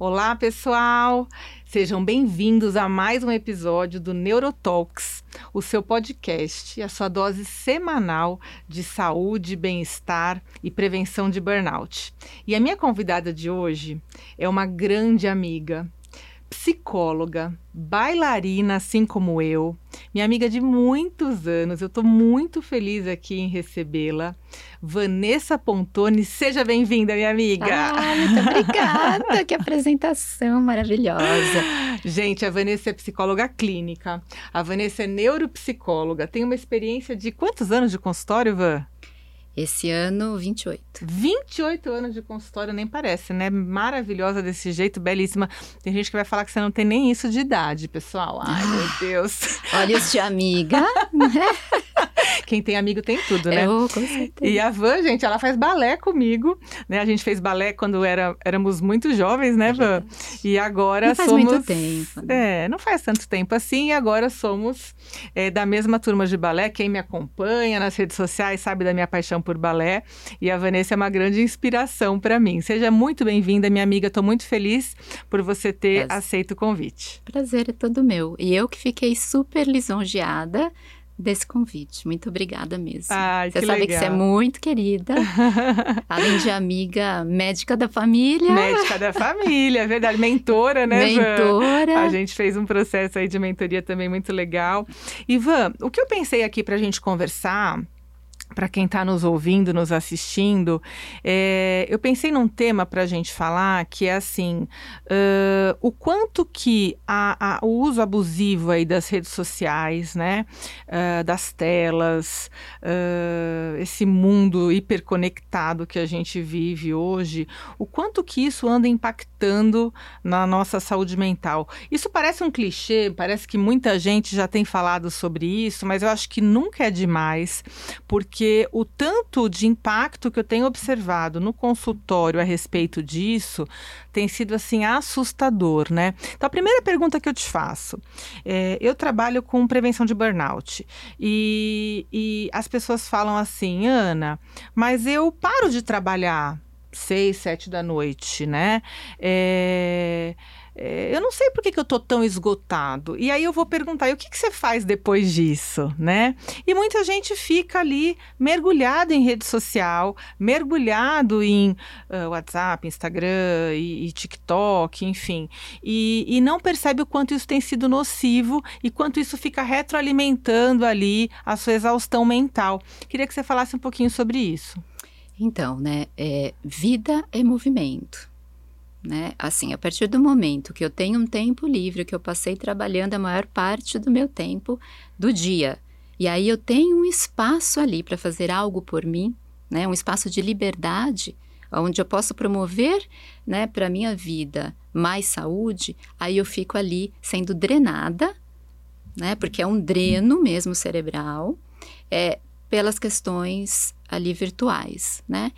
Olá, pessoal! Sejam bem-vindos a mais um episódio do Neurotox, o seu podcast, a sua dose semanal de saúde, bem-estar e prevenção de burnout. E a minha convidada de hoje é uma grande amiga, psicóloga, bailarina, assim como eu, minha amiga de muitos anos. Eu estou muito feliz aqui em recebê-la. Vanessa Pontoni, seja bem-vinda, minha amiga. Ah, muito obrigada, que apresentação maravilhosa. Gente, a Vanessa é psicóloga clínica, a Vanessa é neuropsicóloga, tem uma experiência de quantos anos de consultório, Van? Esse ano, 28. 28 anos de consultório, nem parece, né? Maravilhosa desse jeito, belíssima. Tem gente que vai falar que você não tem nem isso de idade, pessoal. Ai, meu Deus. Olhos de amiga, né? Quem tem amigo tem tudo, né? Eu, com certeza. E a Van, gente, ela faz balé comigo, né? A gente fez balé quando éramos muito jovens, né, Van? E agora não faz muito tempo, né? É, não faz tanto tempo assim. E agora somos da mesma turma de balé. Quem me acompanha nas redes sociais sabe da minha paixão por balé. E a Vanessa é uma grande inspiração para mim. Seja muito bem-vinda, minha amiga. Estou muito feliz por você ter aceito o convite. Prazer é todo meu. E eu que fiquei super lisonjeada desse convite. Muito obrigada mesmo. Ai, você sabe legal. Que você é muito querida. Além de amiga, médica da família. Médica da família, é verdade. Mentora, né, Mentora. Van? A gente fez um processo aí de mentoria também muito legal. E, Van, o que eu pensei aqui pra gente conversar, para quem está nos ouvindo, nos assistindo, eu pensei num tema para a gente falar, que é assim, o quanto que o uso abusivo aí das redes sociais, né, das telas, esse mundo hiperconectado que a gente vive hoje, o quanto que isso anda impactando na nossa saúde mental. Isso parece um clichê, parece que muita gente já tem falado sobre isso, mas eu acho que nunca é demais, porque o tanto de impacto que eu tenho observado no consultório a respeito disso tem sido, assim, assustador, né? Então, a primeira pergunta que eu te faço, eu trabalho com prevenção de burnout e as pessoas falam assim, Ana, mas eu paro de trabalhar 6, 7 da noite, né? Eu não sei por que eu tô tão esgotado. E aí eu vou perguntar, e o que você faz depois disso, né? E muita gente fica ali mergulhado em rede social, mergulhado em WhatsApp, Instagram e TikTok, enfim. E não percebe o quanto isso tem sido nocivo e quanto isso fica retroalimentando ali a sua exaustão mental. Queria que você falasse um pouquinho sobre isso. Então, né, vida é movimento. Né? Assim, a partir do momento que eu tenho um tempo livre, que eu passei trabalhando a maior parte do meu tempo do dia, e aí eu tenho um espaço ali para fazer algo por mim, né? Um espaço de liberdade, onde eu posso promover, né, para a minha vida mais saúde, aí eu fico ali sendo drenada, né? Porque é um dreno mesmo cerebral, pelas questões ali virtuais, né?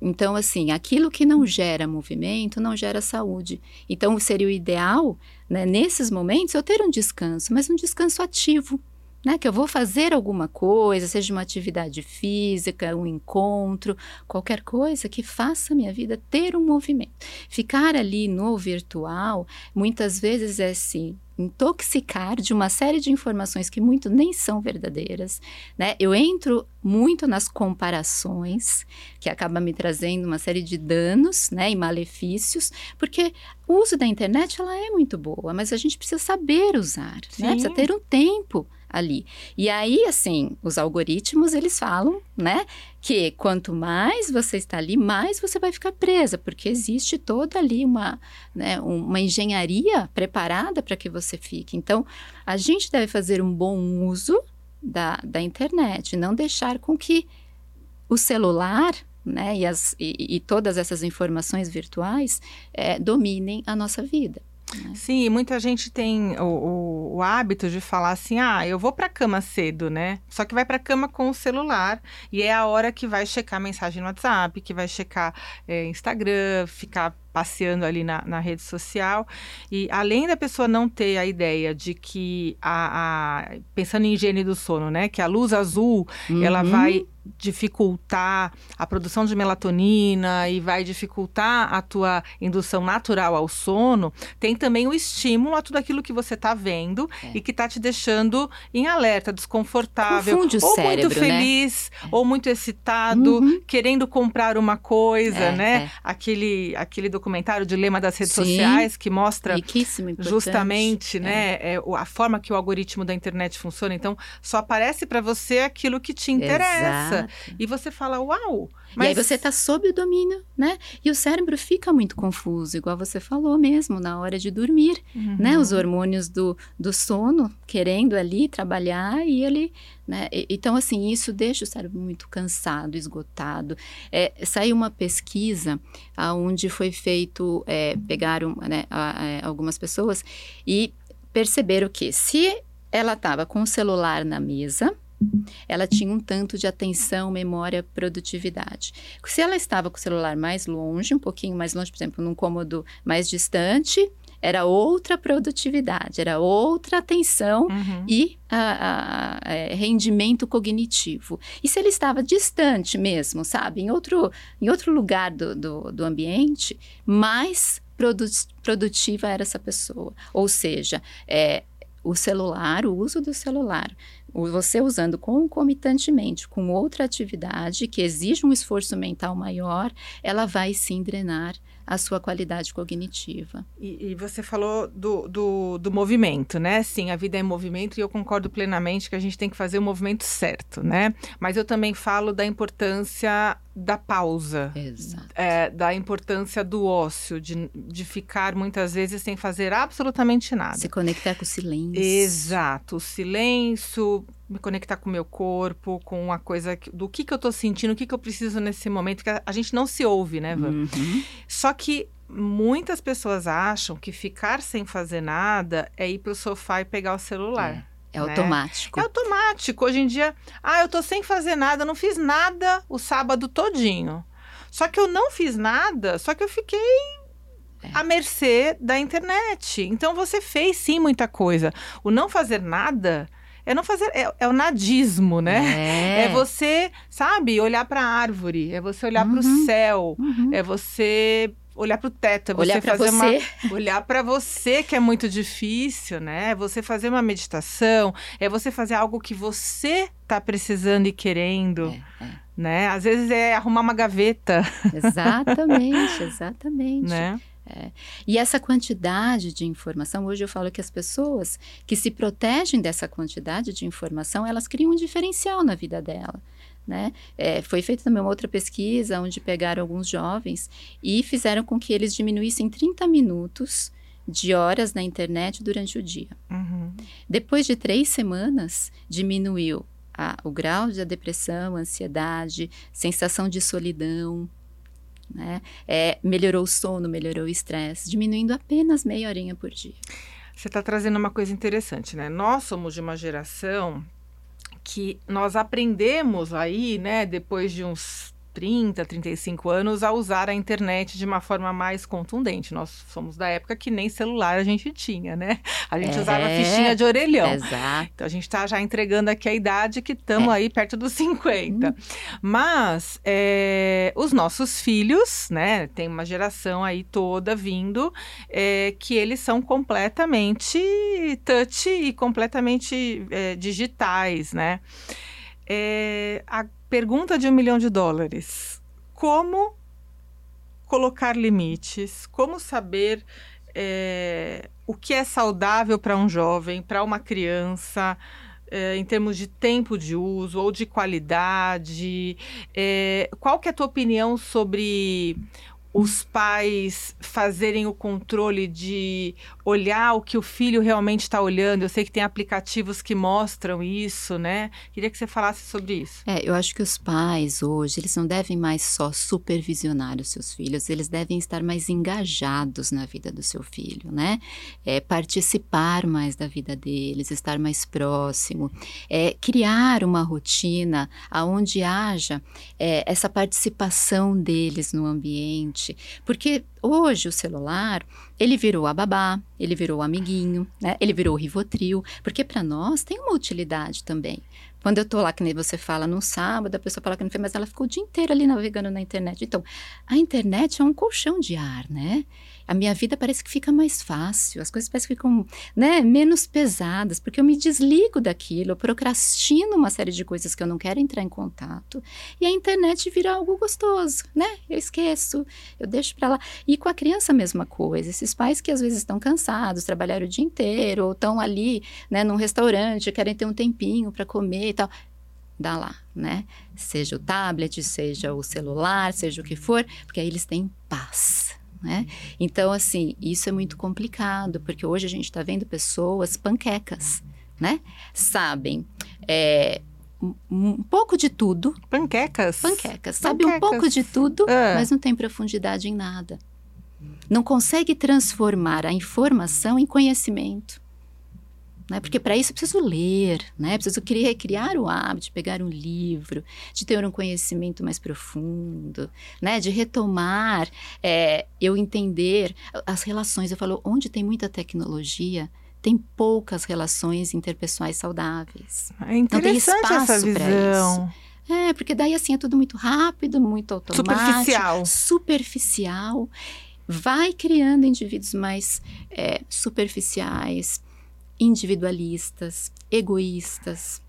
Então, assim, aquilo que não gera movimento, não gera saúde. Então, seria o ideal, né, nesses momentos, eu ter um descanso, mas um descanso ativo, né? Que eu vou fazer alguma coisa, seja uma atividade física, um encontro, qualquer coisa que faça a minha vida ter um movimento. Ficar ali no virtual, muitas vezes é assim, intoxicar de uma série de informações que muito nem são verdadeiras, né? Eu entro muito nas comparações, que acaba me trazendo uma série de danos, né, e malefícios, porque o uso da internet, ela é muito boa, mas a gente precisa saber usar, né? Precisa ter um tempo ali. E aí, assim, os algoritmos, eles falam, né, que quanto mais você está ali, mais você vai ficar presa, porque existe toda ali uma, né, uma engenharia preparada para que você fique. Então, a gente deve fazer um bom uso da internet, não deixar com que o celular, né, e todas essas informações virtuais dominem a nossa vida. Sim, muita gente tem o hábito de falar assim, eu vou pra cama cedo, né? Só que vai pra cama com o celular e é a hora que vai checar mensagem no WhatsApp, que vai checar Instagram, ficar passeando ali na rede social. E além da pessoa não ter a ideia de que pensando em higiene do sono, né? Que a luz azul, ela vai dificultar a produção de melatonina e vai dificultar a tua indução natural ao sono, tem também o estímulo a tudo aquilo que você está vendo e que está te deixando em alerta, desconfortável. Confunde o cérebro, muito feliz, né? Ou muito excitado, querendo comprar uma coisa, Aquele documentário, Dilema das Redes Sociais, que mostra justamente a forma que o algoritmo da internet funciona. Então, só aparece para você aquilo que te interessa. Exato. E você fala, uau! Mas... E aí você está sob o domínio, né? E o cérebro fica muito confuso, igual você falou mesmo, na hora de dormir, né? Os hormônios do sono, querendo ali trabalhar e ele... Né? Então, assim, isso deixa o cérebro muito cansado, esgotado. Saiu uma pesquisa onde foi feito... pegaram algumas pessoas e perceberam que se ela estava com o celular na mesa... ela tinha um tanto de atenção, memória, produtividade. Se ela estava com o celular mais longe, um pouquinho mais longe, por exemplo, num cômodo mais distante, era outra produtividade, era outra atenção e rendimento cognitivo. E se ele estava distante mesmo, sabe, em outro lugar do ambiente, mais produtiva era essa pessoa. Ou seja, o celular, o uso do celular, você usando concomitantemente com outra atividade que exige um esforço mental maior, ela vai sim drenar a sua qualidade cognitiva. E você falou do movimento, né? Sim, a vida é movimento e eu concordo plenamente que a gente tem que fazer o movimento certo, né? Mas eu também falo da importância da pausa. Exato. Da importância do ócio, de ficar muitas vezes sem fazer absolutamente nada. Se conectar com o silêncio. Exato, o silêncio... me conectar com o meu corpo, com a coisa do que eu tô sentindo, o que eu preciso nesse momento, que a gente não se ouve, né, Van? Só que muitas pessoas acham que ficar sem fazer nada é ir pro sofá e pegar o celular. É automático. É automático. Hoje em dia, eu tô sem fazer nada, não fiz nada o sábado todinho. Só que eu não fiz nada, só que eu fiquei... à mercê da internet. Então, você fez, sim, muita coisa. O não fazer nada... É o nadismo, né? É você, sabe, olhar para a árvore, é você olhar para o céu, é você olhar para o teto, é você olhar para você, que é muito difícil, né? É você fazer uma meditação, é você fazer algo que você tá precisando e querendo. Né? Às vezes é arrumar uma gaveta. Exatamente. Né? E essa quantidade de informação, hoje eu falo que as pessoas que se protegem dessa quantidade de informação, elas criam um diferencial na vida dela, né? Foi feita também uma outra pesquisa, onde pegaram alguns jovens e fizeram com que eles diminuíssem 30 minutos de horas na internet durante o dia. Depois de 3 semanas, diminuiu o grau de depressão, ansiedade, sensação de solidão, né? Melhorou o sono, melhorou o estresse, diminuindo apenas meia horinha por dia. Você está trazendo uma coisa interessante, né? Nós somos de uma geração que nós aprendemos aí, né, depois de uns 30, 35 anos, a usar a internet de uma forma mais contundente. Nós somos da época que nem celular a gente tinha, né? A gente usava fichinha de orelhão. Exato. Então, a gente está já entregando aqui a idade que estamos aí perto dos 50. Mas, os nossos filhos, né? Tem uma geração aí toda vindo, que eles são completamente touch e completamente digitais, né? A pergunta de $1 milhão. Como colocar limites? Como saber o que é saudável para um jovem, para uma criança, em termos de tempo de uso ou de qualidade? Qual que é a tua opinião sobre os pais fazerem o controle de olhar o que o filho realmente está olhando? Eu sei que tem aplicativos que mostram isso, né? Queria que você falasse sobre isso. Eu acho que os pais hoje, eles não devem mais só supervisionar os seus filhos, eles devem estar mais engajados na vida do seu filho, né? Participar mais da vida deles, estar mais próximo, criar uma rotina onde haja essa participação deles no ambiente. Porque hoje o celular, ele virou a babá, ele virou o amiguinho, né? Ele virou o Rivotril, porque para nós tem uma utilidade também. Quando eu tô lá, que nem você fala, num sábado, a pessoa fala que não fez, mas ela ficou o dia inteiro ali navegando na internet. Então, a internet é um colchão de ar, né? A minha vida parece que fica mais fácil, as coisas parecem que ficam, né, menos pesadas, porque eu me desligo daquilo, eu procrastino uma série de coisas que eu não quero entrar em contato, e a internet vira algo gostoso, né? Eu esqueço, eu deixo pra lá. E com a criança a mesma coisa, esses pais que às vezes estão cansados, trabalharam o dia inteiro, ou estão ali, né, num restaurante, querem ter um tempinho para comer, e tal, dá lá, né? Seja o tablet, seja o celular, seja o que for, porque aí eles têm paz, né? Então, assim, isso é muito complicado, porque hoje a gente está vendo pessoas panquecas, né? Sabem um pouco de tudo. Panquecas. Sabem um pouco de tudo, mas não tem profundidade em nada. Não consegue transformar a informação em conhecimento. Porque para isso eu preciso ler, né? Eu preciso criar o hábito de pegar um livro, de ter um conhecimento mais profundo, né? De retomar, eu entender as relações. Eu falo, onde tem muita tecnologia, tem poucas relações interpessoais saudáveis. É interessante não tem essa visão. Porque daí assim é tudo muito rápido, muito automático. Superficial. Vai criando indivíduos mais superficiais, individualistas, egoístas,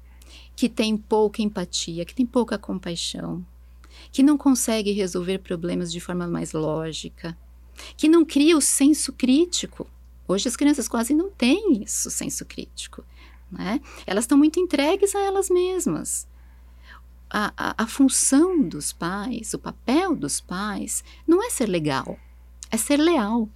que têm pouca empatia, que têm pouca compaixão, que não conseguem resolver problemas de forma mais lógica, que não cria o senso crítico. Hoje as crianças quase não têm isso, senso crítico, né? Elas estão muito entregues a elas mesmas. A função dos pais, o papel dos pais, não é ser legal, é ser leal.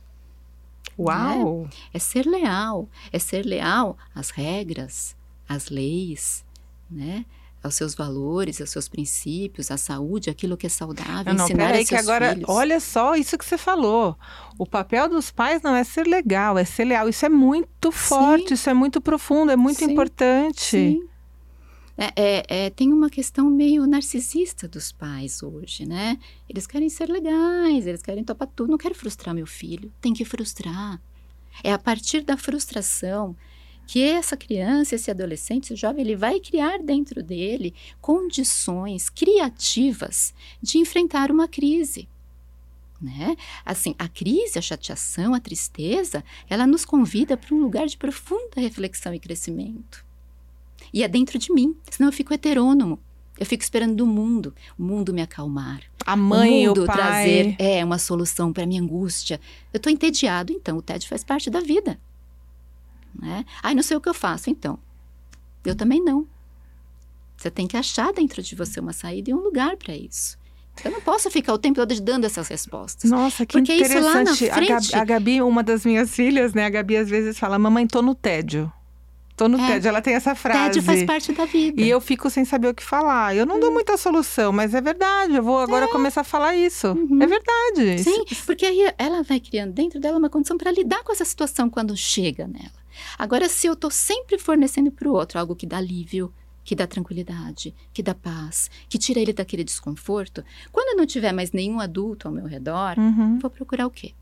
Uau! É ser leal. É ser leal às regras, às leis, né? Aos seus valores, aos seus princípios, à saúde, aquilo que é saudável. Não, peraí que agora, olha só isso que você falou. O papel dos pais não é ser legal, é ser leal. Isso é muito forte, Isso é muito profundo, é muito importante. Sim. Tem uma questão meio narcisista dos pais hoje, né? Eles querem ser legais, eles querem topar tudo. Não quero frustrar meu filho, tem que frustrar. É a partir da frustração que essa criança, esse adolescente, esse jovem, ele vai criar dentro dele condições criativas de enfrentar uma crise, né? Assim, a crise, a chateação, a tristeza, ela nos convida para um lugar de profunda reflexão e crescimento. E é dentro de mim, senão eu fico heterônomo. Eu fico esperando do mundo, o mundo me acalmar. A mãe, o pai. Trazer uma solução para minha angústia. Eu estou entediado, então, o tédio faz parte da vida. Né? Não sei o que eu faço, então. Eu também não. Você tem que achar dentro de você uma saída e um lugar para isso. Eu não posso ficar o tempo todo dando essas respostas. Nossa, que porque interessante. Isso lá na frente... a Gabi, uma das minhas filhas, né? A Gabi às vezes fala, mamãe, tô no tédio. Tô no tédio, ela tem essa frase. Tédio faz parte da vida. E eu fico sem saber o que falar. Eu não dou muita solução, mas é verdade. Eu vou agora começar a falar isso. Uhum. É verdade. Sim, porque aí ela vai criando dentro dela uma condição para lidar com essa situação quando chega nela. Agora, se eu tô sempre fornecendo para o outro algo que dá alívio, que dá tranquilidade, que dá paz, que tira ele daquele desconforto, quando eu não tiver mais nenhum adulto ao meu redor, vou procurar o quê?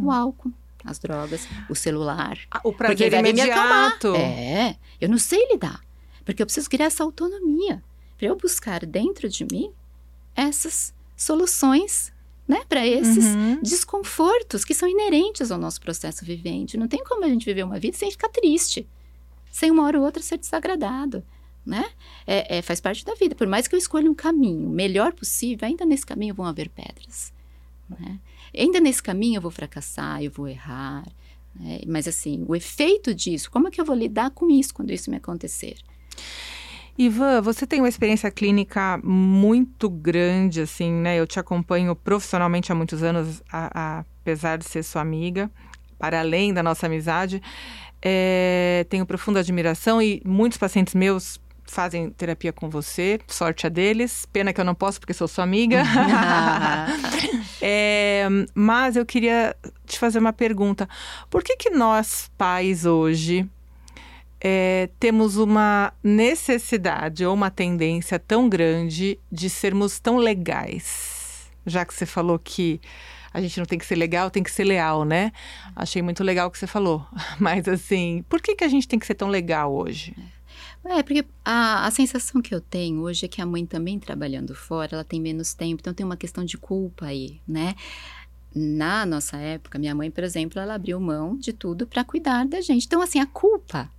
O álcool. As drogas, o celular. O prazer imediato. Eu não sei lidar. Porque eu preciso criar essa autonomia. Para eu buscar dentro de mim essas soluções, né? Para esses desconfortos que são inerentes ao nosso processo vivente. Não tem como a gente viver uma vida sem ficar triste. Sem uma hora ou outra ser desagradado, né? Faz parte da vida. Por mais que eu escolha um caminho melhor possível, ainda nesse caminho vão haver pedras, né? Ainda nesse caminho eu vou fracassar, eu vou errar, né? Mas assim, o efeito disso, como é que eu vou lidar com isso quando isso me acontecer? Ivan, você tem uma experiência clínica muito grande, assim, né? Eu te acompanho profissionalmente há muitos anos, apesar de ser sua amiga, para além da nossa amizade. Tenho profunda admiração e muitos pacientes meus fazem terapia com você, sorte a deles. Pena que eu não posso, porque sou sua amiga. Mas eu queria te fazer uma pergunta. Por que nós, pais, hoje, temos uma necessidade ou uma tendência tão grande de sermos tão legais? Já que você falou que a gente não tem que ser legal, tem que ser leal, né? Achei muito legal o que você falou. Mas assim, por que a gente tem que ser tão legal hoje? É, porque a sensação que eu tenho hoje é que a mãe também trabalhando fora, ela tem menos tempo, então tem uma questão de culpa aí, né? Na nossa época, minha mãe, por exemplo, ela abriu mão de tudo para cuidar da gente. Então, assim, a culpa,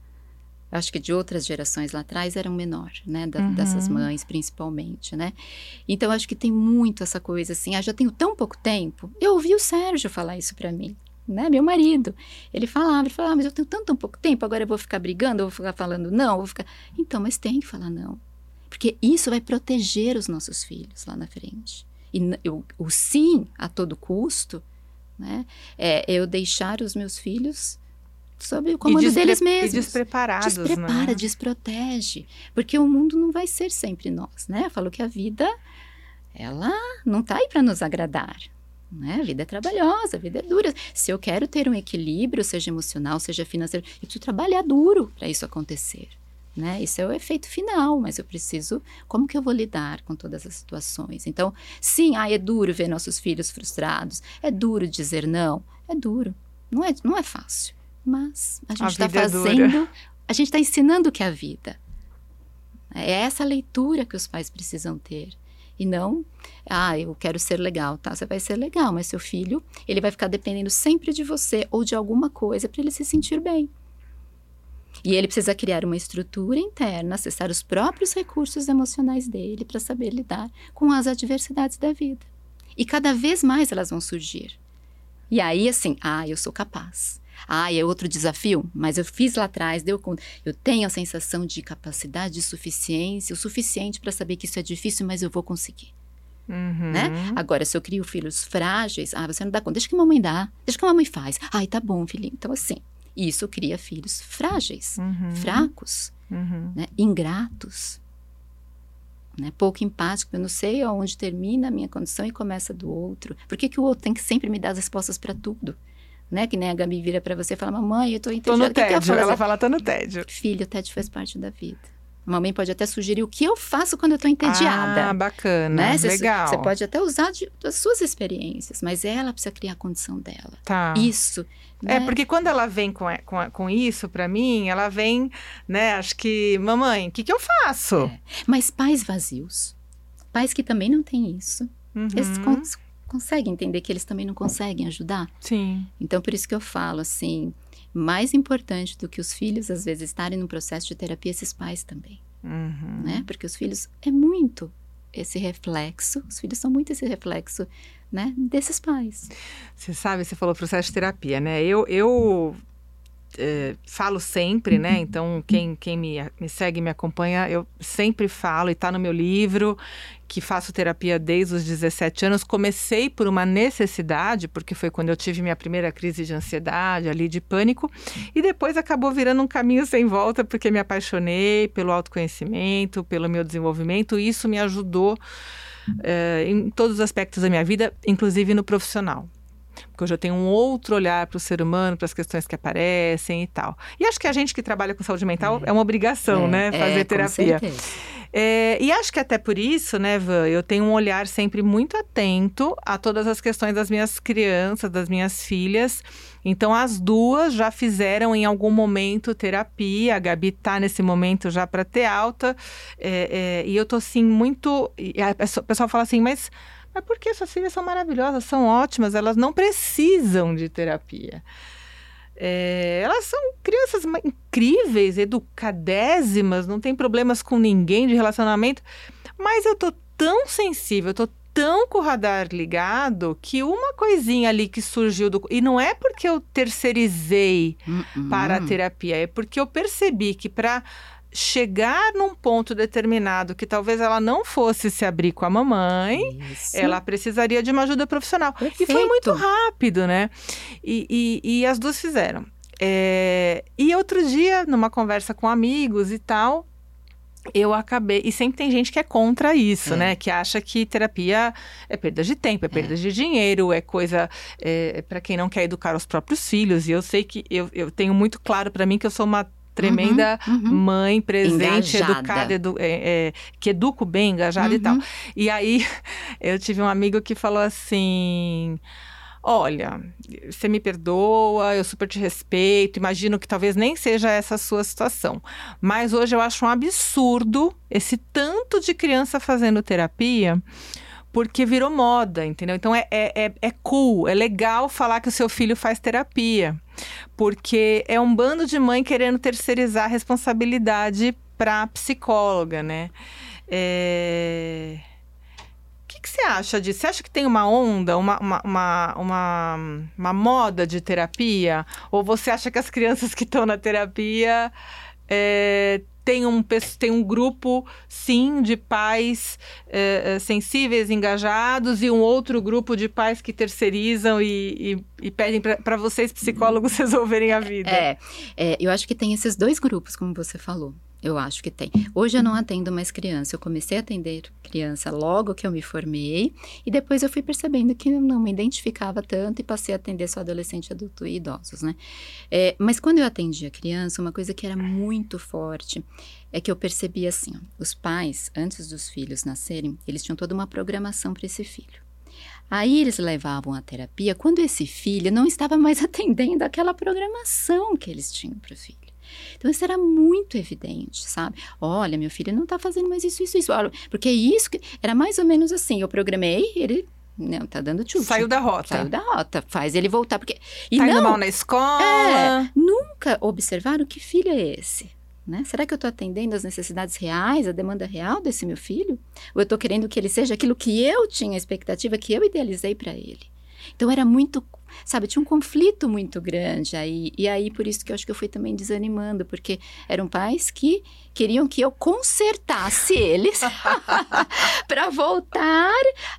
acho que de outras gerações lá atrás, era menor, né? Dessas mães, principalmente, né? Então, acho que tem muito essa coisa assim, já tenho tão pouco tempo. Eu ouvi o Sérgio falar isso para mim, né? Meu marido. Ele falava, mas eu tenho tão pouco tempo, agora eu vou ficar brigando, eu vou ficar falando não, eu vou ficar... Então, mas tem que falar não. Porque isso vai proteger os nossos filhos lá na frente. E o sim a todo custo, né, é eu deixar os meus filhos sob o comando deles mesmos. E despreparados, desprepara, né? Desprotege. Porque o mundo não vai ser sempre nós, né? Eu falo que a vida, ela não está aí para nos agradar, né? A vida é trabalhosa, a vida é dura. Se eu quero ter um equilíbrio, seja emocional, seja financeiro, eu preciso trabalhar duro para isso acontecer. Né? Isso é o efeito final, mas eu preciso... Como que eu vou lidar com todas as situações? Então, sim, é duro ver nossos filhos frustrados, é duro dizer não, é duro, não é fácil. Mas a gente está fazendo... A gente está ensinando o que é a vida. É essa leitura que os pais precisam ter. E não, eu quero ser legal, tá? Você vai ser legal, mas seu filho, ele vai ficar dependendo sempre de você ou de alguma coisa para ele se sentir bem. E ele precisa criar uma estrutura interna, acessar os próprios recursos emocionais dele para saber lidar com as adversidades da vida. E cada vez mais elas vão surgir. E aí, assim, eu sou capaz. É outro desafio, mas eu fiz lá atrás, deu conta. Eu tenho a sensação de capacidade, de suficiência, o suficiente para saber que isso é difícil, mas eu vou conseguir. Uhum. Né? Agora, se eu crio filhos frágeis, você não dá conta, deixa que a mamãe dá, deixa que a mamãe faz. Tá bom, filhinho, então assim. Isso cria filhos frágeis, fracos, né? Ingratos, né? Pouco empático. Eu não sei aonde termina a minha condição e começa do outro. Por que o outro tem que sempre me dar as respostas para tudo? Né? Que nem a Gabi vira para você e fala, mamãe, eu estou entediada. Tô no tédio, ela fala, tô no tédio. Filho, o tédio faz parte da vida. A mamãe pode até sugerir o que eu faço quando eu estou entediada. Bacana, né? Legal. Você pode até usar das suas experiências, mas ela precisa criar a condição dela. Tá. Isso. Né? Porque quando ela vem com isso, pra mim, ela vem, né, acho que, mamãe, o que eu faço? Mas pais vazios, pais que também não têm isso, eles conseguem entender que eles também não conseguem ajudar. Sim. Então, por isso que eu falo, assim... Mais importante do que os filhos, às vezes, estarem num processo de terapia, esses pais também, né? Porque os filhos é muito esse reflexo, os filhos são muito esse reflexo, né? Desses pais. Você sabe, você falou processo de terapia, né? Eu falo sempre, né? Então, quem me segue, me acompanha, eu sempre falo, e tá no meu livro, que faço terapia desde os 17 anos. Comecei por uma necessidade, porque foi quando eu tive minha primeira crise de ansiedade, ali de pânico. E depois acabou virando um caminho sem volta, porque me apaixonei pelo autoconhecimento, pelo meu desenvolvimento. E isso me ajudou em todos os aspectos da minha vida, inclusive no profissional. Porque hoje eu tenho um outro olhar para o ser humano, para as questões que aparecem e tal. E acho que a gente que trabalha com saúde mental é uma obrigação, né? Fazer terapia. Com certeza. E acho que até por isso, né, Van, eu tenho um olhar sempre muito atento a todas as questões das minhas crianças, das minhas filhas. Então, as duas já fizeram em algum momento terapia. A Gabi está nesse momento já para ter alta. E eu tô assim, muito... O pessoal fala assim, mas por que suas filhas são maravilhosas, são ótimas, elas não precisam de terapia. Elas são crianças incríveis, educadésimas, não tem problemas com ninguém de relacionamento. Mas eu tô tão sensível, eu tô tão com o radar ligado, que uma coisinha ali que surgiu do... E não é porque eu terceirizei para a terapia, é porque eu percebi que para chegar num ponto determinado que talvez ela não fosse se abrir com a mamãe, ela precisaria de uma ajuda profissional. Perfeito. E foi muito rápido, né? E as duas fizeram. E outro dia, numa conversa com amigos e tal, eu acabei... E sempre tem gente que é contra isso, né? Que acha que terapia é perda de tempo, é perda de dinheiro, é coisa para quem não quer educar os próprios filhos. E eu sei que... Eu tenho muito claro para mim que eu sou uma tremenda mãe, presente, engajada. Educada, que educo bem, engajada e tal. E aí, eu tive um amigo que falou assim... olha, você me perdoa, eu super te respeito, imagino que talvez nem seja essa a sua situação, mas hoje eu acho um absurdo esse tanto de criança fazendo terapia, porque virou moda, entendeu? Então é cool, é legal falar que o seu filho faz terapia, porque é um bando de mãe querendo terceirizar a responsabilidade para a psicóloga, né? O que você acha disso? Você acha que tem uma onda, uma moda de terapia? Ou você acha que as crianças que estão na terapia tem um grupo, sim, de pais sensíveis, engajados, e um outro grupo de pais que terceirizam e pedem para vocês, psicólogos, resolverem a vida? Eu acho que tem esses dois grupos, como você falou. Eu acho que tem. Hoje eu não atendo mais criança. Eu comecei a atender criança logo que eu me formei. E depois eu fui percebendo que eu não me identificava tanto e passei a atender só adolescente, adulto e idosos, né? Mas quando eu atendia criança, uma coisa que era muito forte é que eu percebi assim, ó, os pais, antes dos filhos nascerem, eles tinham toda uma programação para esse filho. Aí eles levavam a terapia quando esse filho não estava mais atendendo aquela programação que eles tinham para o filho. Então, isso era muito evidente, sabe? Olha, meu filho não tá fazendo mais isso. Olha, porque isso que era mais ou menos assim, eu programei, ele não tá dando tchutchu. Saiu da rota, faz ele voltar, porque... E tá indo mal na escola. Nunca observaram que filho é esse, né? Será que eu tô atendendo as necessidades reais, a demanda real desse meu filho? Ou eu tô querendo que ele seja aquilo que eu tinha, a expectativa que eu idealizei para ele? Então, era muito... Sabe, tinha um conflito muito grande aí, e aí por isso que eu acho que eu fui também desanimando, porque eram pais que queriam que eu consertasse eles para voltar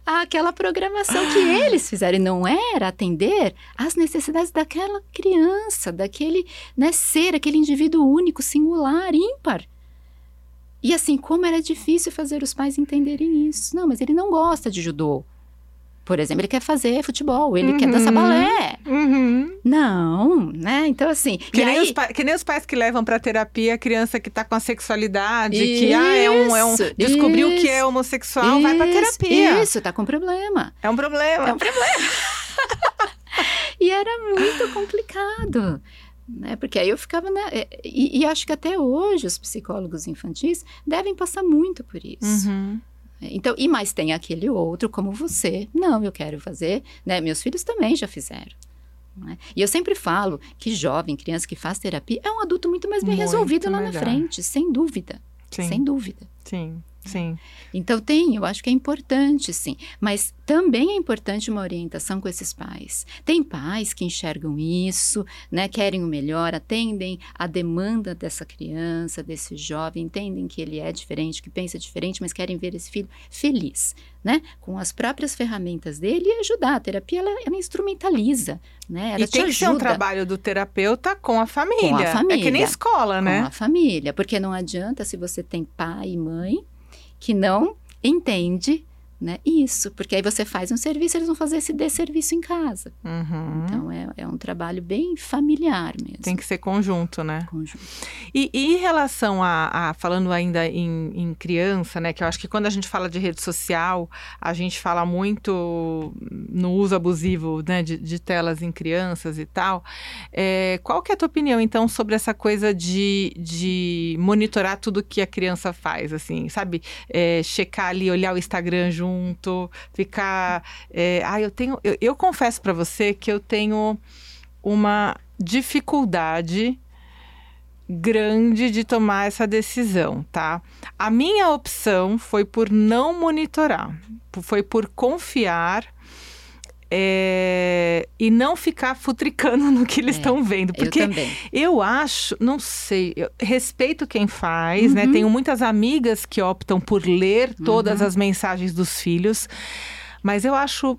àquela programação que eles fizeram, e não era atender às necessidades daquela criança, daquele, né, ser, aquele indivíduo único, singular, ímpar. E assim, como era difícil fazer os pais entenderem isso. Não, mas ele não gosta de judô. Por exemplo, ele quer fazer futebol, ele quer dançar balé. Não, né? Então, assim... Que nem os pais que levam pra terapia a criança que tá com a sexualidade, isso, que descobriu que é homossexual, isso, vai pra terapia. Isso, tá com problema. É um problema. E era muito complicado, né? Porque aí eu ficava... Né? E acho que até hoje os psicólogos infantis devem passar muito por isso. Então, e mais tem aquele outro, como você. Não, eu quero fazer, né? Meus filhos também já fizeram, né? E eu sempre falo que jovem, criança que faz terapia, é um adulto muito mais bem resolvido lá na frente, sem dúvida. Sim. Sem dúvida. Sim, sim. Então, eu acho que é importante, sim. Mas também é importante uma orientação com esses pais. Tem pais que enxergam isso, né? Querem o melhor, atendem a demanda dessa criança, desse jovem, entendem que ele é diferente, que pensa diferente, mas querem ver esse filho feliz, né? Com as próprias ferramentas dele e ajudar. A terapia, ela instrumentaliza, né? Ela te ajuda. E tem que ser um trabalho do terapeuta com a família. Com a família. É que nem escola, né? Com a família. Porque não adianta se você tem pai e mãe que não entende, né, isso. Porque aí você faz um serviço, eles vão fazer esse desserviço em casa. Então, é um trabalho bem familiar mesmo. Tem que ser conjunto, né? Conjunto. E em relação falando ainda em criança, né? Que eu acho que quando a gente fala de rede social, a gente fala muito no uso abusivo, né, de telas em crianças e tal. Qual que é a tua opinião, então, sobre essa coisa de monitorar tudo que a criança faz, assim, sabe? Checar ali, olhar o Instagram junto, ficar... Eu confesso pra você que eu tenho uma dificuldade grande de tomar essa decisão, tá? A minha opção foi por não monitorar, foi por confiar e não ficar futricando no que eles estão vendo. Porque eu acho, não sei, eu respeito quem faz, né? Tenho muitas amigas que optam por ler todas as mensagens dos filhos, mas eu acho...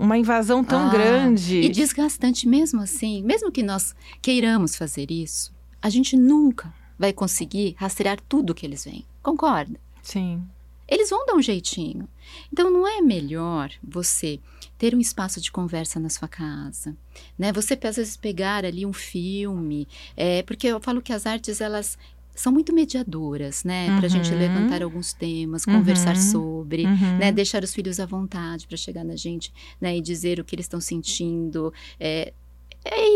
uma invasão tão grande. E desgastante mesmo assim. Mesmo que nós queiramos fazer isso, a gente nunca vai conseguir rastrear tudo que eles veem. Concorda? Sim. Eles vão dar um jeitinho. Então, não é melhor você ter um espaço de conversa na sua casa, né? Você, às vezes, pegar ali um filme. Porque eu falo que as artes, elas... são muito mediadoras, né? Pra gente levantar alguns temas, conversar sobre, né? Deixar os filhos à vontade para chegar na gente, né? E dizer o que eles estão sentindo, é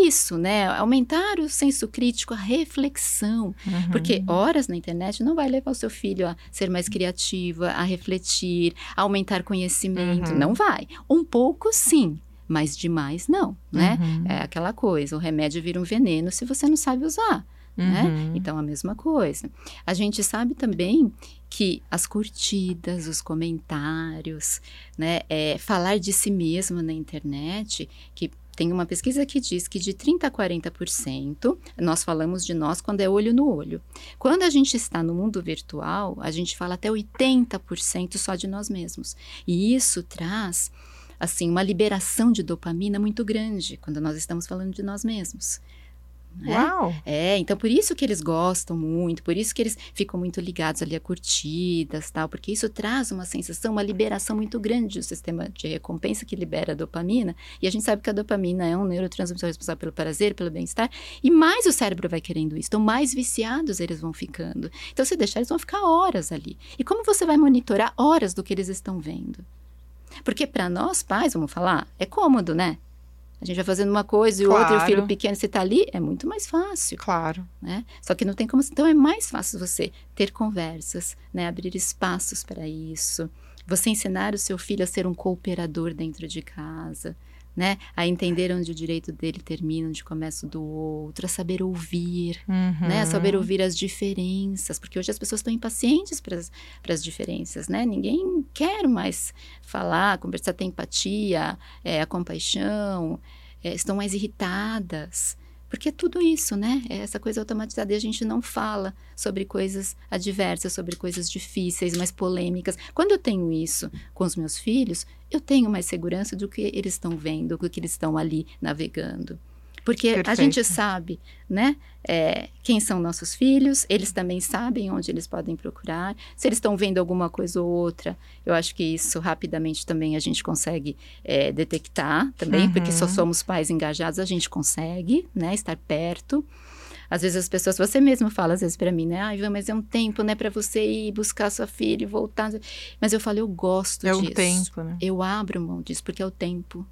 isso, né? Aumentar o senso crítico, a reflexão. Porque horas na internet não vai levar o seu filho a ser mais criativa, a refletir, a aumentar conhecimento. Não vai. Um pouco, sim. Mas demais, não, né? É aquela coisa, o remédio vira um veneno se você não sabe usar, né? Então, a mesma coisa. A gente sabe também que as curtidas, os comentários, né? Falar de si mesmo na internet, que... Tem uma pesquisa que diz que de 30% a 40%, nós falamos de nós quando é olho no olho. Quando a gente está no mundo virtual, a gente fala até 80% só de nós mesmos. E isso traz, assim, uma liberação de dopamina muito grande quando nós estamos falando de nós mesmos. Uau! Então por isso que eles gostam muito, por isso que eles ficam muito ligados ali a curtidas, tal, porque isso traz uma sensação, uma liberação muito grande do sistema de recompensa que libera a dopamina, e a gente sabe que a dopamina é um neurotransmissor responsável pelo prazer, pelo bem-estar, e mais o cérebro vai querendo isso, então mais viciados eles vão ficando. Então se deixar, eles vão ficar horas ali. E como você vai monitorar horas do que eles estão vendo? Porque para nós pais, vamos falar, é cômodo, né? A gente vai fazendo uma coisa e o outro, e o filho pequeno, você tá ali, é muito mais fácil. Claro. Né? Só que não tem como... Então, é mais fácil você ter conversas, né? Abrir espaços para isso. Você ensinar o seu filho a ser um cooperador dentro de casa, né? A entender onde o direito dele termina, onde começa o do outro, a saber ouvir, né? A saber ouvir as diferenças, porque hoje as pessoas estão impacientes para as diferenças, né? Ninguém quer mais falar, conversar, ter empatia, a compaixão, estão mais irritadas, porque é tudo isso, né? É essa coisa automatizada, e a gente não fala sobre coisas adversas, sobre coisas difíceis, mais polêmicas. Quando eu tenho isso com os meus filhos, eu tenho mais segurança do que eles estão vendo, do que eles estão ali navegando. Porque a gente sabe, né, quem são nossos filhos, eles também sabem onde eles podem procurar. Se eles estão vendo alguma coisa ou outra, eu acho que isso rapidamente também a gente consegue detectar também, porque só somos pais engajados, a gente consegue, né, estar perto. Às vezes as pessoas, você mesmo fala às vezes para mim, né? Ah, Ivan, mas é um tempo, né? Para você ir buscar sua filha e voltar. Mas eu falo, eu gosto disso. É um tempo, né? Eu abro mão disso, porque é o tempo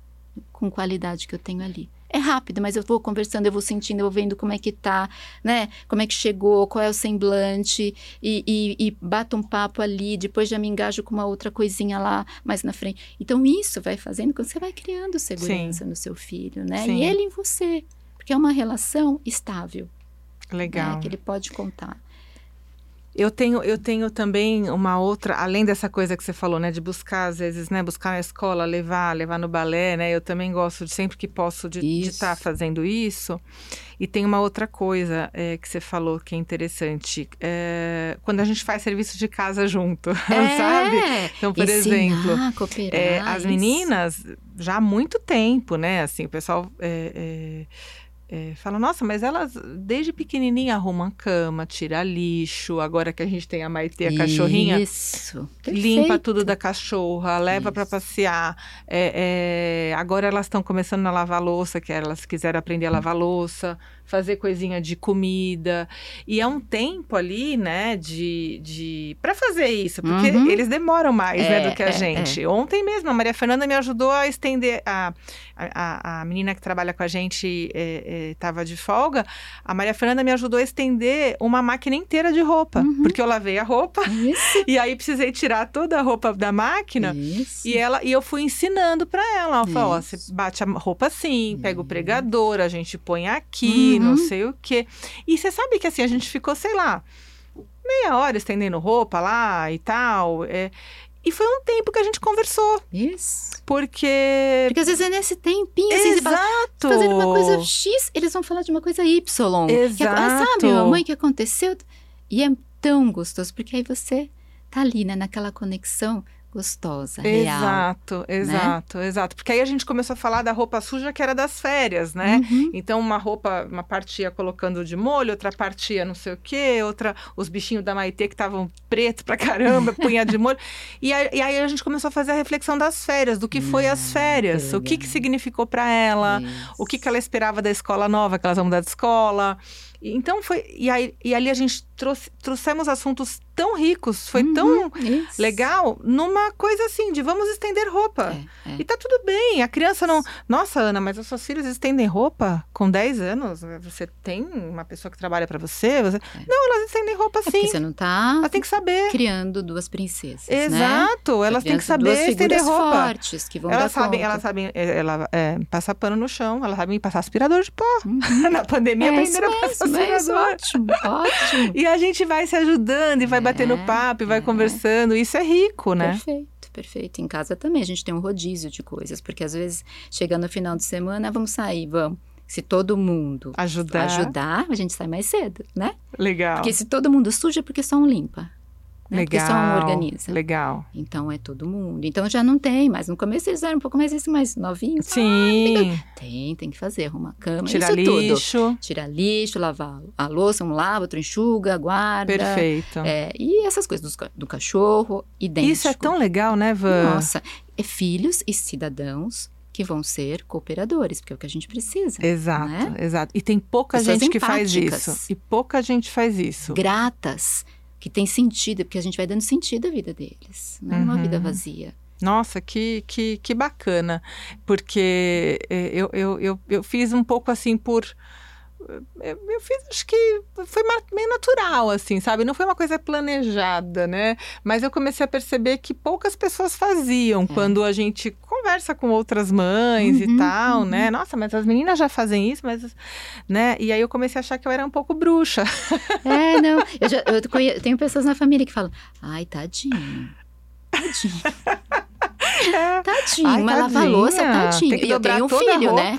com qualidade que eu tenho ali. É rápido, mas eu vou conversando, eu vou sentindo, eu vou vendo como é que tá, né? Como é que chegou, qual é o semblante, e bato um papo ali, depois já me engajo com uma outra coisinha lá mais na frente. Então, isso vai fazendo quando você vai criando segurança no seu filho, né? Sim. E ele em você, porque é uma relação estável. Legal. Né? Que ele pode contar. Eu tenho também uma outra, além dessa coisa que você falou, né, de buscar às vezes, né, buscar na escola, levar no balé, né, eu também gosto de, sempre que posso, de estar fazendo isso. E tem uma outra coisa que você falou que é interessante, quando a gente faz serviço de casa junto, sabe? Então, por exemplo, cooperar, as meninas, já há muito tempo, né, assim, o pessoal... fala, nossa, mas elas desde pequenininha arrumam cama, tira lixo, agora que a gente tem a Maitê, a cachorrinha, limpa tudo da cachorra, leva para passear, agora elas estão começando a lavar louça, que elas quiseram aprender a lavar louça, fazer coisinha de comida, e é um tempo ali, né, de para fazer isso, porque eles demoram mais, né, do que a gente. Ontem mesmo, a Maria Fernanda me ajudou a estender, a menina que trabalha com a gente, estava de folga, a Maria Fernanda me ajudou a estender uma máquina inteira de roupa, porque eu lavei a roupa e aí precisei tirar toda a roupa da máquina, e eu fui ensinando para ela, eu falo, ó, você bate a roupa assim, pega o pregador, a gente põe aqui, não sei o quê. E você sabe que assim, a gente ficou, sei lá, meia hora estendendo roupa lá e tal, e foi um tempo que a gente conversou. Isso. Porque às vezes é nesse tempinho, assim, você fala, fazendo uma coisa X, eles vão falar de uma coisa Y. Exato. Sabe, mamãe, o que aconteceu? E é tão gostoso, porque aí você tá ali, né, naquela conexão gostosa, real. Exato. Porque aí a gente começou a falar da roupa suja que era das férias, né? Então, uma roupa, uma parte ia colocando de molho, outra parte ia não sei o quê, outra, os bichinhos da Maitê que estavam pretos pra caramba, punha de molho. E aí a gente começou a fazer a reflexão das férias, do que foi as férias, que o que significou pra ela, o que ela esperava da escola nova, que elas vão mudar de escola... Então foi... E ali a gente trouxemos assuntos tão ricos, foi tão isso. legal, numa coisa assim, de vamos estender roupa. É. E tá tudo bem, a criança não... Nossa, Ana, mas os seus filhos estendem roupa com 10 anos? Você tem uma pessoa que trabalha pra você? Não, elas estendem roupa sim. Porque você não tá... Ela tem que saber. Criando duas princesas, exato, né? Elas têm que saber estender roupa. Fortes que vão elas dar conta. Elas sabem passar pano no chão, elas sabem passar aspirador de pó. Na pandemia aprenderam a passar aspirador. É ótimo, ótimo. E a gente vai se ajudando e vai batendo papo e vai conversando. Isso é rico, né? Perfeito, perfeito. Em casa também a gente tem um rodízio de coisas. Porque às vezes, chegando no final de semana, vamos sair, vamos. Se todo mundo ajudar, a gente sai mais cedo, né? Legal. Porque se todo mundo suja, é porque só um limpa. Né? Legal. Porque só um organiza. Legal. Então, é todo mundo. Então, já não tem mais. No começo, eles eram um pouco mais novinhos. Sim. Ah, tem que fazer. Arrumar a cama, tirar lixo. Tudo. Tirar lixo, lavar a louça. Um lava, outro enxuga, guarda. Perfeito. E essas coisas do cachorro, idêntico. Isso é tão legal, né, Van? Nossa. É filhos e cidadãos que vão ser cooperadores, porque é o que a gente precisa. Exato, né? Exato. E tem pouca pessoas gente que faz isso. E pouca gente faz isso. Gratas. Que tem sentido, porque a gente vai dando sentido à vida deles. Não é uma vida vazia. Nossa, que bacana. Porque eu fiz um pouco assim por... Eu fiz, acho que foi meio natural, assim, sabe? Não foi uma coisa planejada, né? Mas eu comecei a perceber que poucas pessoas faziam quando a gente conversa com outras mães e tal, né? Nossa, mas as meninas já fazem isso, mas... Né? E aí eu comecei a achar que eu era um pouco bruxa. É, não. Eu tenho pessoas na família que falam, ai, tadinho. Tadinho, ai, mas lava a louça, tadinho. E eu tenho um filho, né?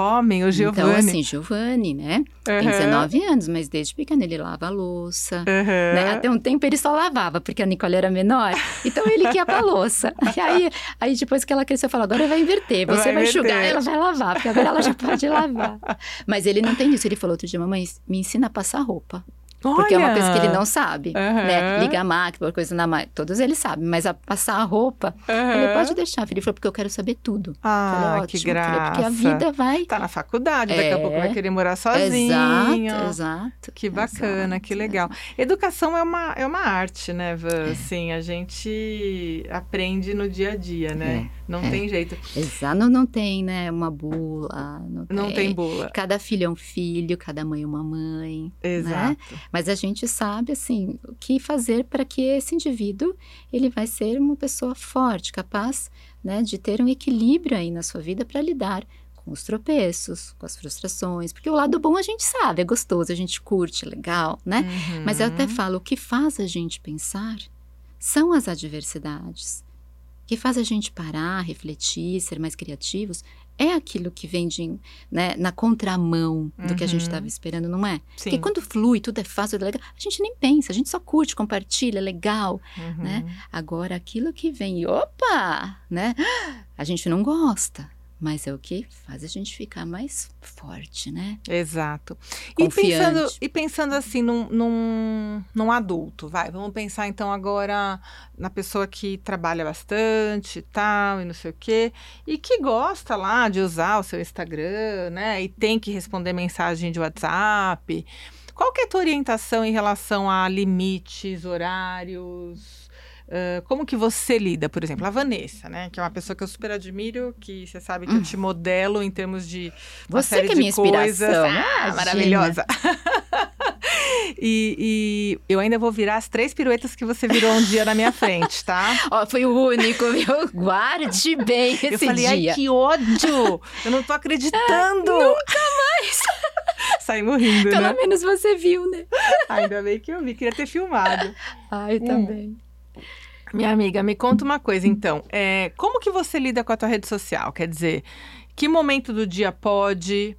Homem, o Giovanni. Então, assim, Giovanni, né? Tem 19 anos, mas desde pequeno ele lava a louça. Né? Até um tempo ele só lavava, porque a Nicole era menor. Então, ele que ia pra louça. E aí, depois que ela cresceu, eu falo, agora vai inverter. Você vai enxugar, ela vai lavar, porque agora ela já pode lavar. Mas ele não tem isso. Ele falou outro dia, mamãe, me ensina a passar roupa. Porque é uma coisa que ele não sabe, né? Ligar a máquina, coisa na máquina, todos eles sabem. Mas a passar a roupa, ele pode deixar, filho. Ele falou, porque eu quero saber tudo. Ah, falei, ótimo, que graça. Falei, porque a vida vai... Tá na faculdade, daqui a pouco vai querer morar sozinho. Exato. Que bacana, que legal. Educação é uma arte, né, Van? Assim, a gente aprende no dia a dia, né? Não tem jeito. Exato, não tem, né, uma bula. Não tem bula. Cada filho é um filho, cada mãe é uma mãe. Exato. Né? Mas a gente sabe, assim, o que fazer para que esse indivíduo, ele vai ser uma pessoa forte, capaz, né, de ter um equilíbrio aí na sua vida para lidar com os tropeços, com as frustrações. Porque o lado bom a gente sabe, é gostoso, a gente curte, legal, né? Mas eu até falo, o que faz a gente pensar são as adversidades. O que faz a gente parar, refletir, ser mais criativos... É aquilo que vem de, né, na contramão do que a gente estava esperando, não é? Sim. Porque quando flui, tudo é fácil, tudo é legal, a gente nem pensa, a gente só curte, compartilha, é legal, né? Agora, aquilo que vem, opa, né? A gente não gosta, mas é o que faz a gente ficar mais forte, né? Exato. E pensando assim, num adulto, vai, vamos pensar então agora na pessoa que trabalha bastante e tal, e não sei o quê, e que gosta lá de usar o seu Instagram, né? E tem que responder mensagem de WhatsApp. Qual que é a tua orientação em relação a limites, horários? Como que você lida, por exemplo, a Vanessa, né? Que é uma pessoa que eu super admiro, que você sabe que eu te modelo em termos de uma série de coisas. Você que é minha inspiração. Maravilhosa. E eu ainda vou virar as 3 piruetas que você virou um dia na minha frente, tá? Ó, foi o único, viu? Guarde bem esse dia. Eu falei, ai, que ódio! Eu não tô acreditando! Nunca mais! Saímos rindo, né? Pelo menos você viu, né? Ainda bem que eu vi, queria ter filmado. Ai, também. Minha amiga, me conta uma coisa, então. Como que você lida com a tua rede social? Quer dizer, que momento do dia pode?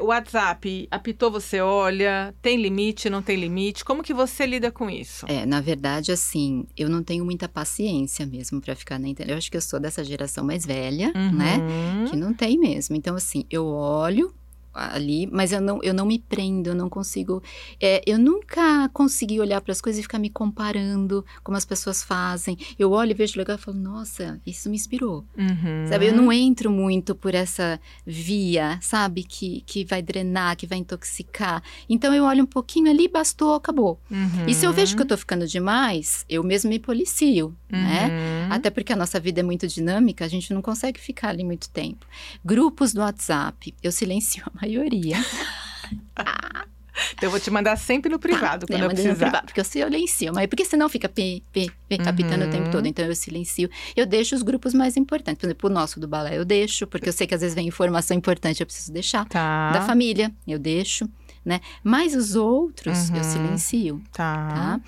O WhatsApp apitou, você olha? Tem limite, não tem limite? Como que você lida com isso? Na verdade, assim, eu não tenho muita paciência mesmo pra ficar na internet. Eu acho que eu sou dessa geração mais velha, né? Que não tem mesmo. Então, assim, eu olho, ali, mas eu não me prendo, eu não consigo... eu nunca consegui olhar para as coisas e ficar me comparando como as pessoas fazem. Eu olho e vejo legal e falo, nossa, isso me inspirou. Uhum. Sabe, eu não entro muito por essa via, sabe, que vai drenar, que vai intoxicar. Então, eu olho um pouquinho ali, bastou, acabou. Uhum. E se eu vejo que eu tô ficando demais, eu mesmo me policio, uhum. né? Até porque a nossa vida é muito dinâmica, a gente não consegue ficar ali muito tempo. Grupos do WhatsApp, eu silencio a maioria. Então eu vou te mandar sempre no privado, quando eu precisar. No privado, porque eu silencio, mas porque senão fica apitando o tempo todo. Então eu silencio, eu deixo os grupos mais importantes. Por exemplo, o nosso do balé eu deixo, porque eu sei que às vezes vem informação importante, eu preciso deixar. Tá. Da família, eu deixo. Né? Mas os outros, eu silencio. Tá?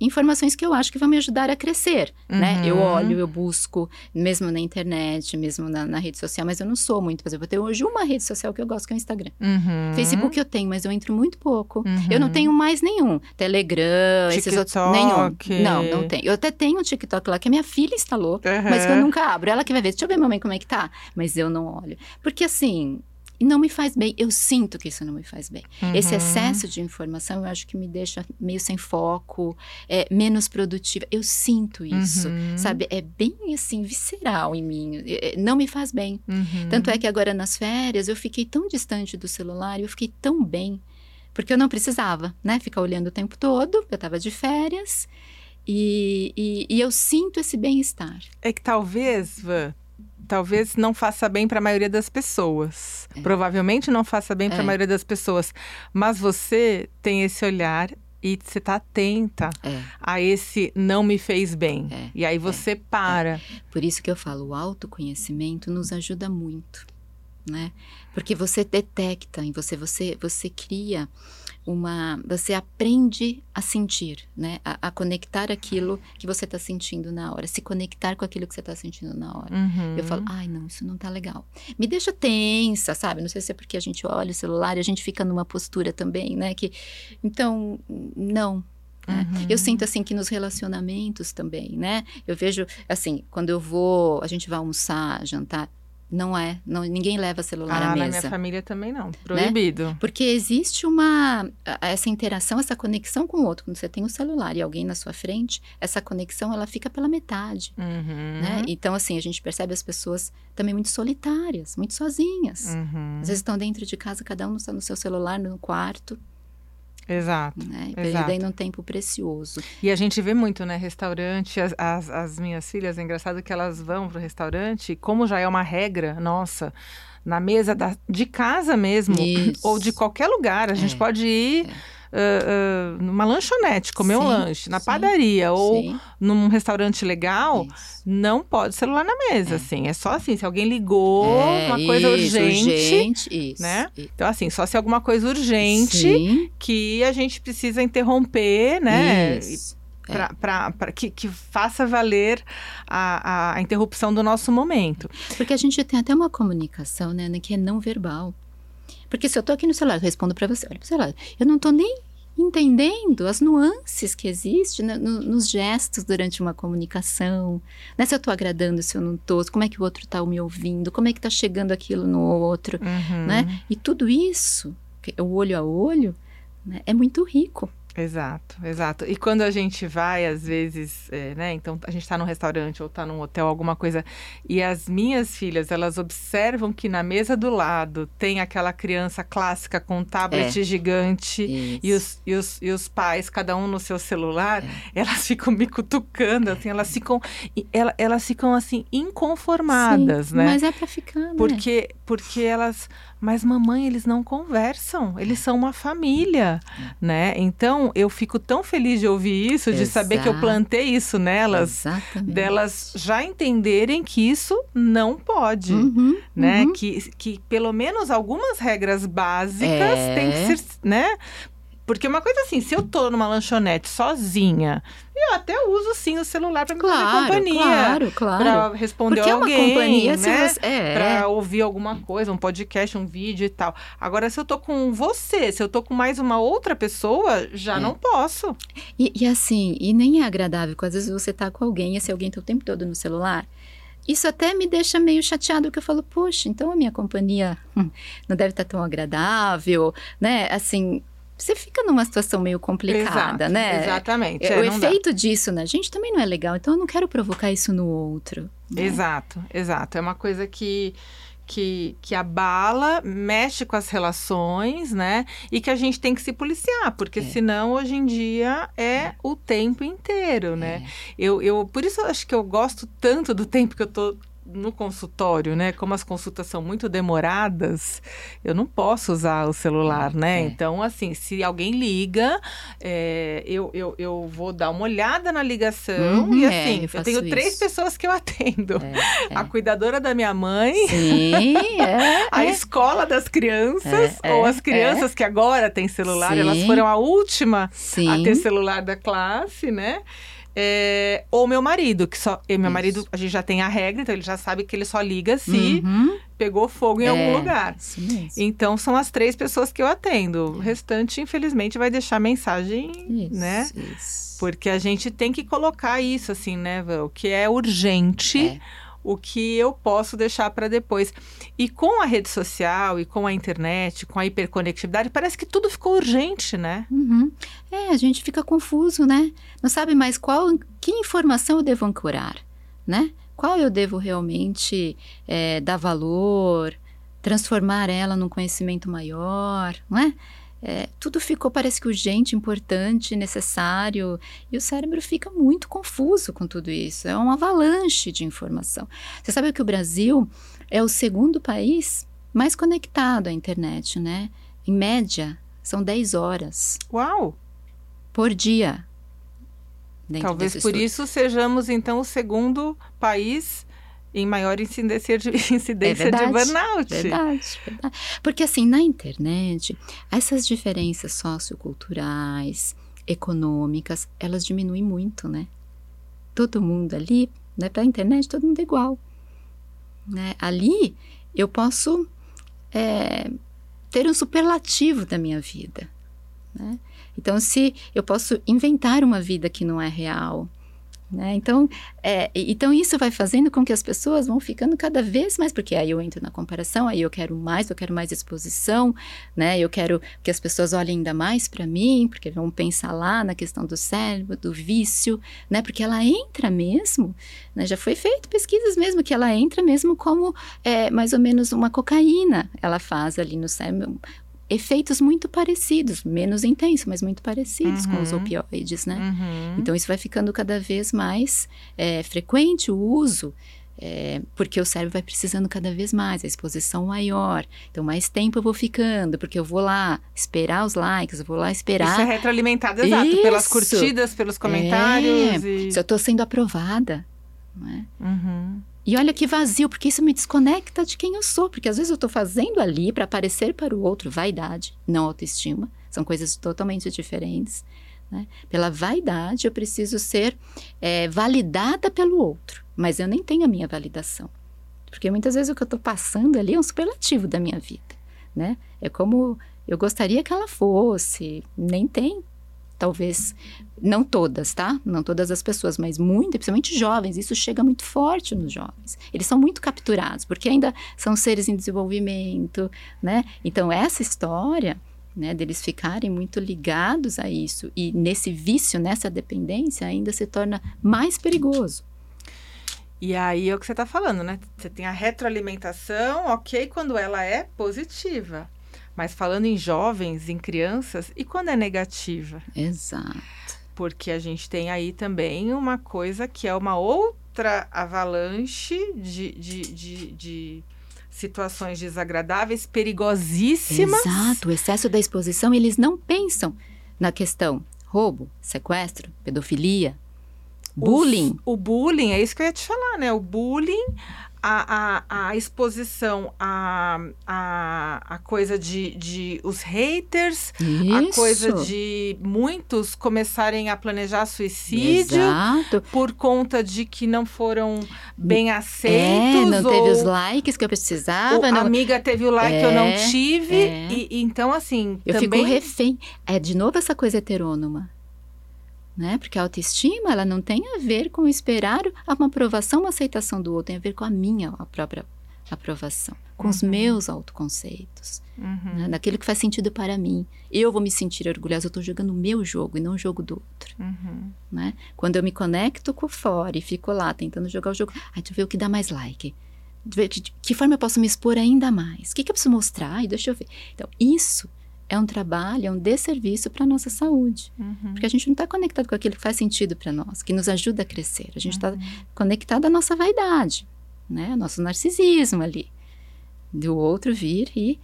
Informações que eu acho que vão me ajudar a crescer, né? Eu olho, eu busco, mesmo na internet, mesmo na rede social, mas eu não sou muito. Por exemplo, eu tenho hoje uma rede social que eu gosto, que é o Instagram. Facebook eu tenho, mas eu entro muito pouco. Eu não tenho mais nenhum. Telegram, TikTok. Esses outros, nenhum. Não tenho. Eu até tenho um TikTok lá, que a minha filha instalou, mas que eu nunca abro. Ela que vai ver, deixa eu ver, mamãe, como é que tá? Mas eu não olho. Porque assim... E não me faz bem, eu sinto que isso não me faz bem. Esse excesso de informação, eu acho que me deixa meio sem foco, menos produtiva. Eu sinto isso, sabe? É bem, assim, visceral em mim. Não me faz bem. Tanto é que agora nas férias, eu fiquei tão distante do celular, eu fiquei tão bem. Porque eu não precisava, né? Ficar olhando o tempo todo, eu tava de férias. E eu sinto esse bem-estar. É que talvez, Van... Talvez não faça bem para a maioria das pessoas. Provavelmente não faça bem para a maioria das pessoas. Mas você tem esse olhar e você está atenta a esse não me fez bem. E aí você para. Por isso que eu falo, o autoconhecimento nos ajuda muito, né? Porque você detecta em você cria você aprende a sentir, né? A conectar aquilo que você está sentindo na hora. Se conectar com aquilo que você está sentindo na hora. Eu falo, ai, não, isso não tá legal. Me deixa tensa, sabe? Não sei se é porque a gente olha o celular e a gente fica numa postura também, né? Então, não. Eu sinto, assim, que nos relacionamentos também, né? Eu vejo, assim, quando a gente vai almoçar, jantar, não, ninguém leva celular à mesa. Na minha família também não, proibido. Né? Porque existe essa interação, essa conexão com o outro. Quando você tem o celular e alguém na sua frente, essa conexão, ela fica pela metade. Né? Então, assim, a gente percebe as pessoas também muito solitárias, muito sozinhas. Às vezes estão dentro de casa, cada um está no seu celular, no quarto. Exato, né? Perdendo um tempo precioso. E a gente vê muito, né? Restaurante, as minhas filhas, é engraçado que elas vão pro restaurante, como já é uma regra nossa, na mesa de casa mesmo, Isso. ou de qualquer lugar, a gente pode ir... numa lanchonete, comer um lanche, na padaria ou num restaurante legal, não pode celular na mesa, assim. É só assim, se alguém ligou, uma coisa urgente, né? Então, assim, só se alguma coisa urgente que a gente precisa interromper, né? Para que faça valer a interrupção do nosso momento. Porque a gente tem até uma comunicação, né, que é não verbal. Porque se eu tô aqui no celular, eu respondo para você, olha pro celular. Eu não tô nem entendendo as nuances que existem nos gestos durante uma comunicação. Né? Se eu tô agradando, se eu não tô, como é que o outro tá me ouvindo, como é que tá chegando aquilo no outro, né? E tudo isso, o olho a olho, né, é muito rico. Exato. E quando a gente vai, às vezes, né? Então, a gente está num restaurante ou está num hotel, alguma coisa. E as minhas filhas, elas observam que na mesa do lado tem aquela criança clássica com um tablet gigante. E os pais, cada um no seu celular, elas ficam me cutucando, assim. Elas ficam, assim, inconformadas, Sim, né? Mas é pra ficar, né? Porque elas... Mas, mamãe, eles não conversam. Eles são uma família, né? Então, eu fico tão feliz de ouvir isso, de saber que eu plantei isso nelas. Exatamente. Delas já entenderem que isso não pode, né? Que pelo menos algumas regras básicas têm que ser, né? Porque uma coisa assim, se eu tô numa lanchonete sozinha, eu até uso sim o celular para me fazer companhia. Claro. Para responder Porque alguém, é uma companhia, né? Para ouvir alguma coisa, um podcast, um vídeo e tal. Agora, se eu tô com você, se eu tô com mais uma outra pessoa, já não posso. E assim, e nem é agradável, porque às vezes você tá com alguém e esse alguém tá o tempo todo no celular. isso até me deixa meio chateado, que eu falo, poxa, então a minha companhia não deve estar tão agradável, né? Assim, você fica numa situação meio complicada, exato, né? Exatamente. O efeito disso na gente também não é legal, então eu não quero provocar isso no outro. Né? Exato, exato. É uma coisa que abala, mexe com as relações, né? E que a gente tem que se policiar, porque senão hoje em dia é o tempo inteiro, né? Eu, por isso eu acho que eu gosto tanto do tempo que eu tô no consultório, né? Como as consultas são muito demoradas, eu não posso usar o celular, né? Então, assim, se alguém liga, eu vou dar uma olhada na ligação e assim, eu tenho três pessoas que eu atendo. A cuidadora da minha mãe, sim, a escola das crianças, ou as crianças que agora têm celular, sim, elas foram a última, sim, a ter celular da classe, né? Ou meu marido, que só... Meu marido, a gente já tem a regra, então ele já sabe que ele só liga se pegou fogo em algum lugar. Isso mesmo. Então, são as três pessoas que eu atendo. O restante, infelizmente, vai deixar mensagem, né? Isso. Porque a gente tem que colocar isso, assim, né, Val? O que é urgente, o que eu posso deixar para depois. E com a rede social, e com a internet, com a hiperconectividade, parece que tudo ficou urgente, né? Uhum. A gente fica confuso, né? Não sabe mais que informação eu devo ancorar, né? Qual eu devo realmente dar valor, transformar ela num conhecimento maior, não é? Tudo ficou, parece que urgente, importante, necessário, e o cérebro fica muito confuso com tudo isso. É um avalanche de informação. Você sabe que o Brasil é o segundo país mais conectado à internet, né? Em média, são 10 horas. Uau! Por dia. Talvez por isso sejamos, então, o segundo país em maior incidência de burnout. Verdade. Porque, assim, na internet, essas diferenças socioculturais, econômicas, elas diminuem muito, né? Todo mundo ali, né? Para a internet, todo mundo é igual. Né? Ali, eu posso ter um superlativo da minha vida. Né? Então, se eu posso inventar uma vida que não é real... Né? Então, isso vai fazendo com que as pessoas vão ficando cada vez mais, porque aí eu entro na comparação, aí eu quero mais exposição, né? Eu quero que as pessoas olhem ainda mais para mim, porque vão pensar lá na questão do cérebro, do vício, né? Porque ela entra mesmo, né? Já foi feito pesquisas mesmo, que ela entra mesmo como mais ou menos uma cocaína, ela faz ali no cérebro. Efeitos muito parecidos, menos intensos, mas muito parecidos com os opioides, né? Uhum. Então, isso vai ficando cada vez mais frequente o uso, porque o cérebro vai precisando cada vez mais, a exposição maior. Então, mais tempo eu vou ficando, porque eu vou lá esperar os likes, eu vou lá esperar... Isso é retroalimentado, exato, isso. Pelas curtidas, pelos comentários. Se eu tô sendo aprovada, né? Uhum. E olha que vazio, porque isso me desconecta de quem eu sou. Porque às vezes eu estou fazendo ali para aparecer para o outro vaidade, não autoestima. São coisas totalmente diferentes. Né? Pela vaidade, eu preciso ser validada pelo outro. Mas eu nem tenho a minha validação. Porque muitas vezes o que eu estou passando ali é um superlativo da minha vida. Né? É como eu gostaria que ela fosse. Nem tem. Talvez, não todas, tá? Não todas as pessoas, mas muito, principalmente jovens. Isso chega muito forte nos jovens. Eles são muito capturados, porque ainda são seres em desenvolvimento, né? Então, essa história, né, deles ficarem muito ligados a isso e nesse vício, nessa dependência, ainda se torna mais perigoso. E aí é o que você tá falando, né? Você tem a retroalimentação, ok, quando ela é positiva. Mas falando em jovens, em crianças, e quando é negativa? Exato. Porque a gente tem aí também uma coisa que é uma outra avalanche de situações desagradáveis, perigosíssimas. Exato, o excesso da exposição, eles não pensam na questão roubo, sequestro, pedofilia, bullying. O bullying, é isso que eu ia te falar, né? O bullying... A exposição a coisa de os haters, isso. A coisa de muitos começarem a planejar suicídio, exato, por conta de que não foram bem aceitos. Não teve os likes que eu precisava. A amiga teve o like que eu não tive. E então, assim, eu também... fico refém. De novo essa coisa heterônoma. né? Porque a autoestima, ela não tem a ver com esperar uma aprovação, uma aceitação do outro, tem a ver com a minha, a própria aprovação, com os meus autoconceitos, né? Daquilo que faz sentido para mim. Eu vou me sentir orgulhosa, eu estou jogando o meu jogo e não o jogo do outro, né? Quando eu me conecto com o fora e fico lá tentando jogar o jogo, deixa eu ver o que dá mais like, de que forma eu posso me expor ainda mais, o que eu preciso mostrar, ai, deixa eu ver. Então, isso é um trabalho, é um desserviço para a nossa saúde. Porque a gente não está conectado com aquilo que faz sentido para nós, que nos ajuda a crescer. A gente está conectado à nossa vaidade, né? Ao nosso narcisismo ali. Do outro vir e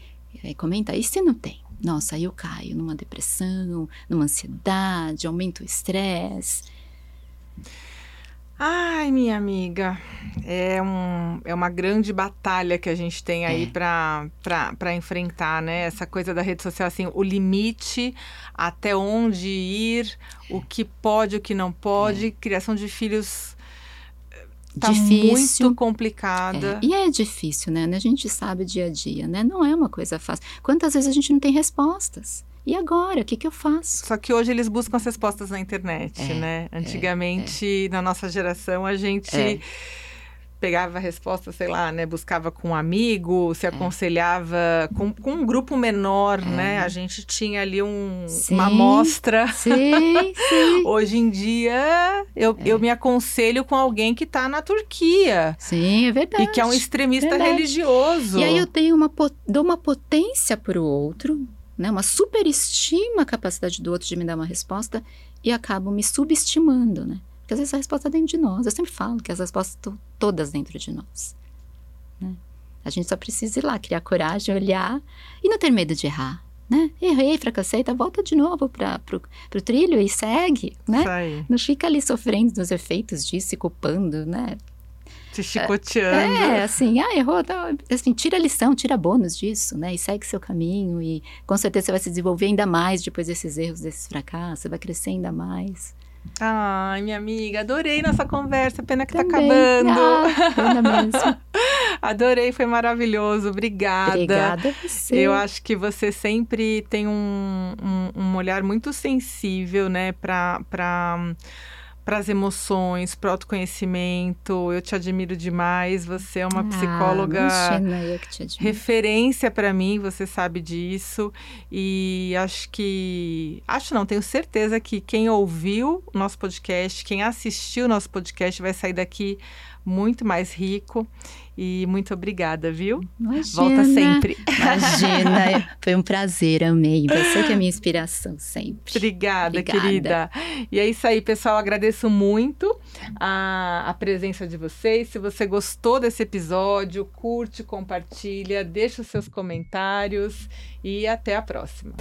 comentar, e se não tem? Nossa, aí eu caio numa depressão, numa ansiedade, aumento o estresse. Ai, minha amiga, é uma grande batalha que a gente tem aí para enfrentar, né? Essa coisa da rede social, assim, o limite, até onde ir, o que pode, o que não pode. Criação de filhos tá difícil, muito complicada. E é difícil, né? A gente sabe dia a dia, né? Não é uma coisa fácil. Quantas vezes a gente não tem respostas? E agora? O que eu faço? Só que hoje eles buscam as respostas na internet, né? Antigamente, na nossa geração, a gente pegava a resposta, sei lá, né? Buscava com um amigo, se aconselhava com um grupo menor, né? A gente tinha ali uma amostra. Sim. Hoje em dia, eu me aconselho com alguém que está na Turquia. Sim, é verdade. E que é um extremista religioso. E aí eu dou uma potência para o outro, né, uma superestima a capacidade do outro de me dar uma resposta e acabo me subestimando, né? Porque às vezes a resposta está dentro de nós. Eu sempre falo que as respostas estão todas dentro de nós, né? A gente só precisa ir lá, criar coragem, olhar e não ter medo de errar, né? Errei, fracassei, tá, volta de novo para o trilho e segue, né? Não fica ali sofrendo dos efeitos disso, se culpando, né? Te chicoteando. Errou. Tá, assim, tira a lição, tira bônus disso, né? E segue seu caminho e com certeza você vai se desenvolver ainda mais depois desses erros, desses fracassos, você vai crescer ainda mais. Ai, minha amiga, adorei nossa conversa, pena que tá acabando. Ah, mesmo. Adorei, foi maravilhoso, obrigada. Obrigada a você. Eu acho que você sempre tem um olhar muito sensível, né, para as emoções, para o autoconhecimento. Eu te admiro demais. Você é uma psicóloga referência para mim, você sabe disso. E tenho certeza que quem ouviu o nosso podcast, quem assistiu o nosso podcast vai sair daqui muito mais rico. E muito obrigada, viu? Imagina. Volta sempre. Imagina, foi um prazer, amei. Você que é minha inspiração sempre. Obrigada, querida. E é isso aí, pessoal. Agradeço muito a presença de vocês. Se você gostou desse episódio, curte, compartilha, deixa os seus comentários e até a próxima.